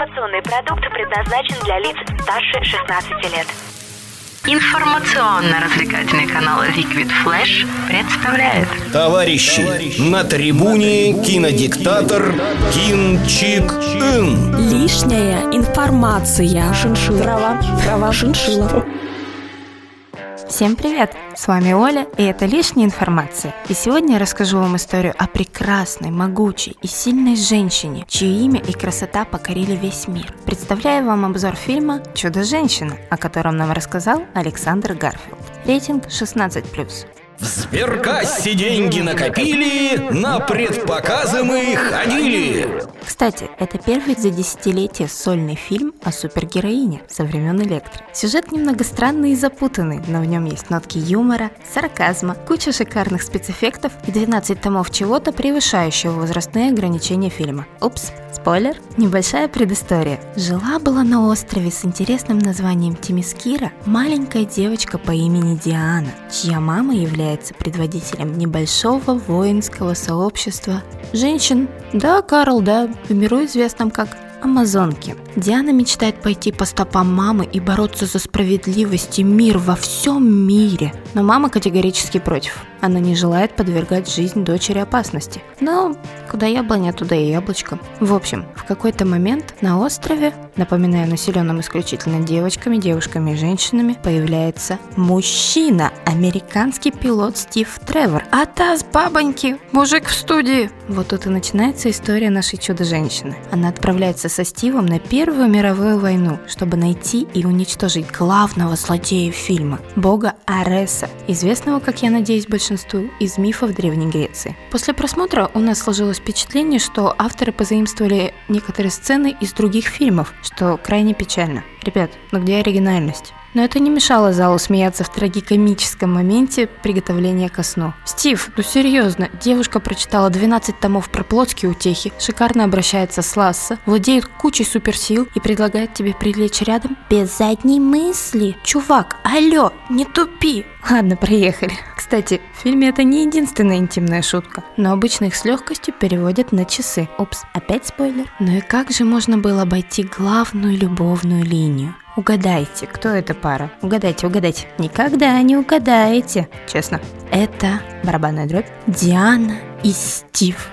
информационный продукт предназначен для лиц старше 16 лет. Информационно-развлекательный канал Liquid Flash представляет. Товарищи, на трибуне кинодиктатор Кин Чик Ын. Лишняя информация. Шиншилла. Трава шиншилла. Всем привет! С вами Оля, и это «Лишняя информация». И сегодня я расскажу вам историю о прекрасной, могучей и сильной женщине, чье имя и красота покорили весь мир. Представляю вам обзор фильма «Чудо Женщина», о котором нам рассказал Александр Гарфилд. Рейтинг 16+. В сберкассе деньги накопили, на предпоказы мы ходили. Кстати, это первый за десятилетие сольный фильм о супергероине со времен Электро. Сюжет немного странный и запутанный, но в нем есть нотки юмора, сарказма, куча шикарных спецэффектов и 12 томов чего-то, превышающего возрастные ограничения фильма. Упс, спойлер, небольшая предыстория. Жила-была на острове с интересным названием Тимискира маленькая девочка по имени Диана, чья мама является предводителем небольшого воинского сообщества женщин, в миру известном как амазонки. Диана мечтает пойти по стопам мамы и бороться за справедливость и мир во всем мире, но мама категорически против. Она не желает подвергать жизнь дочери опасности. Но куда яблоня, туда и яблочко. В общем, в какой-то момент на острове, напоминаю, населенном исключительно девочками, девушками и женщинами, появляется мужчина, американский пилот Стив Тревор. А та с бабоньки, мужик в студии. Вот тут и начинается история нашей чудо-женщины. Она отправляется со Стивом на Первую мировую войну, чтобы найти и уничтожить главного злодея фильма, бога Ареса, известного, как я надеюсь, большинству из мифов Древней Греции. После просмотра у нас сложилось впечатление, что авторы позаимствовали некоторые сцены из других фильмов, что крайне печально. Ребят, ну где оригинальность? Но это не мешало залу смеяться в трагикомическом моменте приготовления ко сну. Стив, ну серьезно, девушка прочитала 12 томов про плотские утехи, шикарно обращается с Ласса, владеет кучей суперсил и предлагает тебе прилечь рядом без задней мысли. Чувак, алло, не тупи. Ладно, проехали. Кстати, в фильме это не единственная интимная шутка, но обычно их с легкостью переводят на часы. Упс, опять спойлер. Ну и как же можно было обойти главную любовную линию? Угадайте, кто эта пара? Угадайте. Никогда не угадаете. Честно. Это барабанная дробь. Диана и Стив.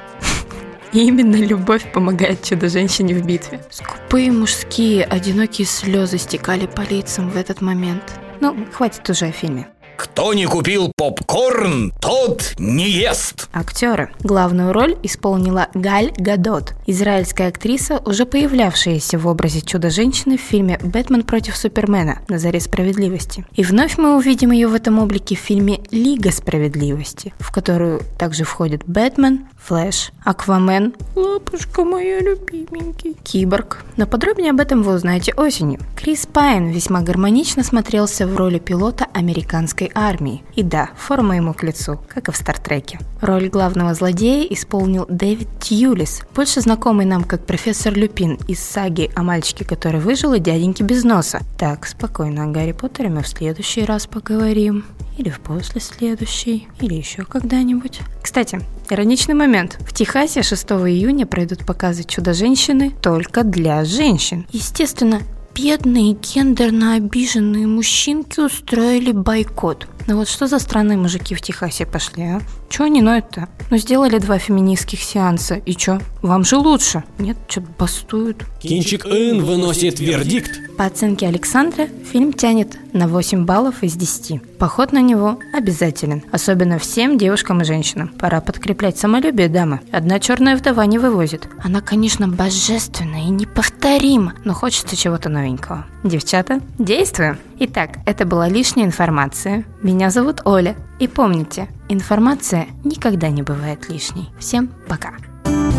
И именно любовь помогает чудо-женщине в битве. Скупые мужские одинокие слезы стекали по лицам в этот момент. Ну, хватит уже о фильме. Кто не купил попкорн, тот не ест. Актеры. Главную роль исполнила Галь Гадот, израильская актриса, уже появлявшаяся в образе чудо-женщины в фильме «Бэтмен против Супермена» на заре справедливости. И вновь мы увидим ее в этом облике в фильме «Лига справедливости», в которую также входят Бэтмен, Флэш, Аквамен, лапушка моя любименький, Киборг. Но подробнее об этом вы узнаете осенью. Крис Пайн весьма гармонично смотрелся в роли пилота американской армии. И да, форма ему к лицу, как и в Стартреке. Роль главного злодея исполнил Дэвид Тьюлис, больше знакомый нам как профессор Люпин из саги о мальчике, который выжил, и дяденьке без носа. Так, спокойно, о Гарри Поттере мы в следующий раз поговорим. Или в послеследующий, или еще когда-нибудь. Кстати, ироничный момент. В Техасе 6 июня пройдут показы «Чудо-женщины» только для женщин. Естественно, бедные, гендерно обиженные мужчинки устроили бойкот. Ну вот что за странные мужики в Техасе пошли, а? Чего они ноют-то? Ну сделали 2 феминистских сеанса, и чё? Вам же лучше. Нет, что-то бастуют. Кин Чик Ын выносит вердикт. По оценке Александра, фильм тянет на 8 баллов из 10. Поход на него обязателен. Особенно всем девушкам и женщинам. Пора подкреплять самолюбие, дамы. Одна черная вдова не вывозит. Она, конечно, божественна и неповторима, но хочется чего-то новенького. Девчата, действуем! Итак, это была лишняя информация. Меня зовут Оля. И помните, информация никогда не бывает лишней. Всем пока!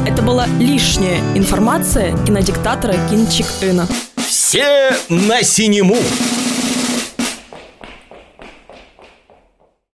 Это была лишняя информация кинодиктатора Кин Чик Ына. Все на синему!